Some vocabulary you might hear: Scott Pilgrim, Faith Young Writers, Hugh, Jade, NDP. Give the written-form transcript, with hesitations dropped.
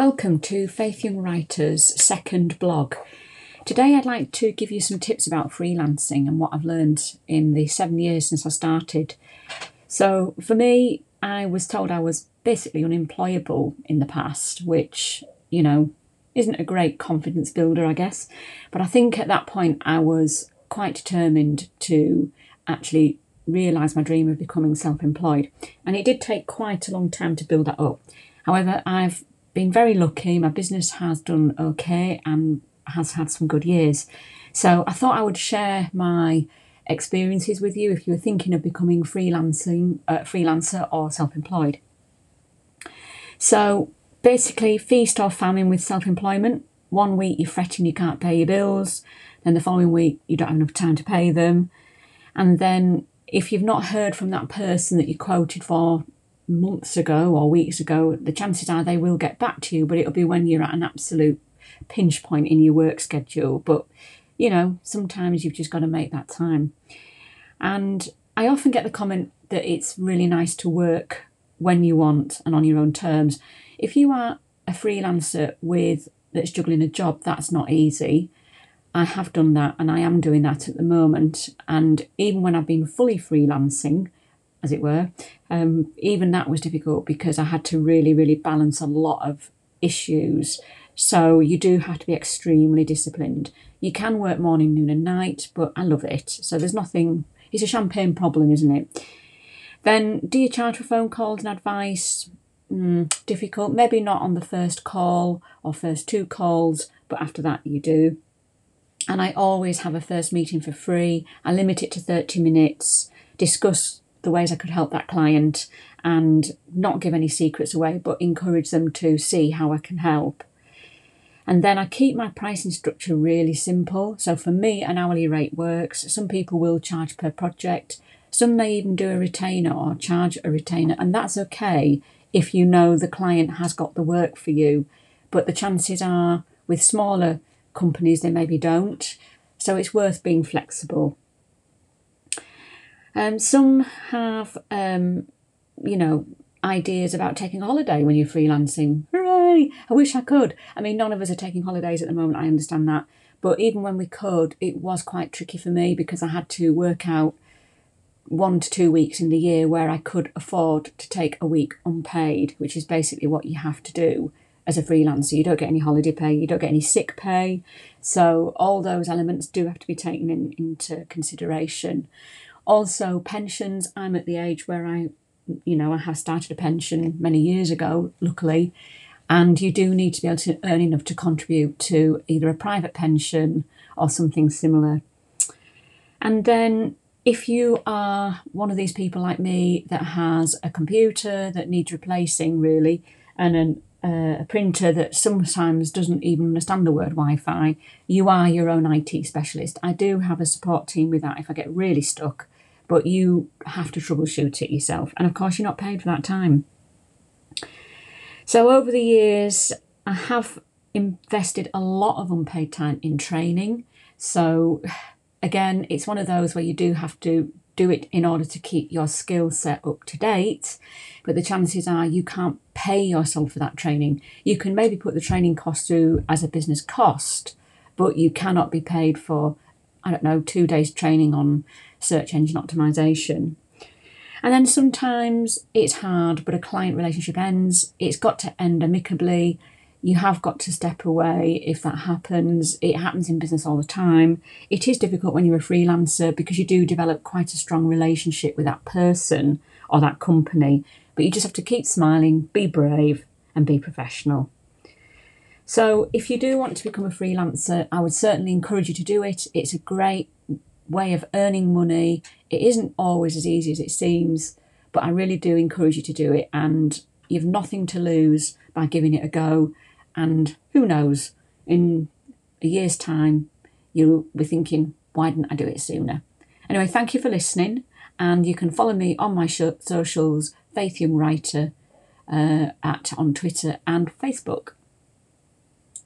Welcome to Faith Young Writers' second blog. Today I'd like to give you some tips about freelancing and what I've learned in the 7 years since I started. So for me, I was told I was basically unemployable in the past, which, you know, isn't a great confidence builder, I guess. But I think at that point I was quite determined to actually realise my dream of becoming self-employed. And it did take quite a long time to build that up. However, I've been very lucky. My business has done okay and has had some good years. So I thought I would share my experiences with you if you're thinking of becoming freelancer or self-employed. So basically, feast or famine with self-employment. 1 week you're fretting you can't pay your bills, then the following week you don't have enough time to pay them. And then if you've not heard from that person that you quoted for months ago or weeks ago, the chances are they will get back to you, but it'll be when you're at an absolute pinch point in your work schedule. But you know, sometimes you've just got to make that time. And I often get the comment that it's really nice to work when you want and on your own terms. If you are a freelancer that's juggling a job, that's not easy. I have done that and I am doing that at the moment. And even when I've been fully freelancing, as it were, even that was difficult because I had to really, really balance a lot of issues. So you do have to be extremely disciplined. You can work morning, noon and night, but I love it. So there's nothing, it's a champagne problem, isn't it? Then, do you charge for phone calls and advice? Difficult, maybe not on the first call or first two calls, but after that you do. And I always have a first meeting for free. I limit it to 30 minutes, discuss the ways I could help that client and not give any secrets away, but encourage them to see how I can help. And then I keep my pricing structure really simple. So for me, an hourly rate works. Some people will charge per project. Some may even do a retainer or charge a retainer. And that's okay if you know the client has got the work for you. But the chances are with smaller companies, they maybe don't. So it's worth being flexible. Some have, you know, ideas about taking a holiday when you're freelancing. Hooray! I wish I could. I mean, none of us are taking holidays at the moment. I understand that. But even when we could, it was quite tricky for me because I had to work out 1 to 2 weeks in the year where I could afford to take a week unpaid, which is basically what you have to do as a freelancer. You don't get any holiday pay, you don't get any sick pay. So all those elements do have to be taken into consideration. Also, pensions. I'm at the age where I have started a pension many years ago, luckily, and you do need to be able to earn enough to contribute to either a private pension or something similar. And then if you are one of these people like me that has a computer that needs replacing, really, and a printer that sometimes doesn't even understand the word Wi-Fi, you are your own IT specialist. I do have a support team with that if I get really stuck, but you have to troubleshoot it yourself. And of course, you're not paid for that time. So over the years, I have invested a lot of unpaid time in training. So again, it's one of those where you do have to do it in order to keep your skill set up to date, but the chances are you can't pay yourself for that training. You can maybe put the training cost through as a business cost, but you cannot be paid for, I don't know, 2 days training on search engine optimization. And then sometimes it's hard, but a client relationship ends. It's got to end amicably. You have got to step away if that happens. It happens in business all the time. It is difficult when you're a freelancer because you do develop quite a strong relationship with that person or that company, but you just have to keep smiling, be brave and be professional. So if you do want to become a freelancer, I would certainly encourage you to do it. It's a great way of earning money. It isn't always as easy as it seems, but I really do encourage you to do it, and you've nothing to lose by giving it a go. And who knows, in a year's time, you'll be thinking, why didn't I do it sooner? Anyway, thank you for listening. And you can follow me on my socials, Faith Young Writer, on Twitter and Facebook.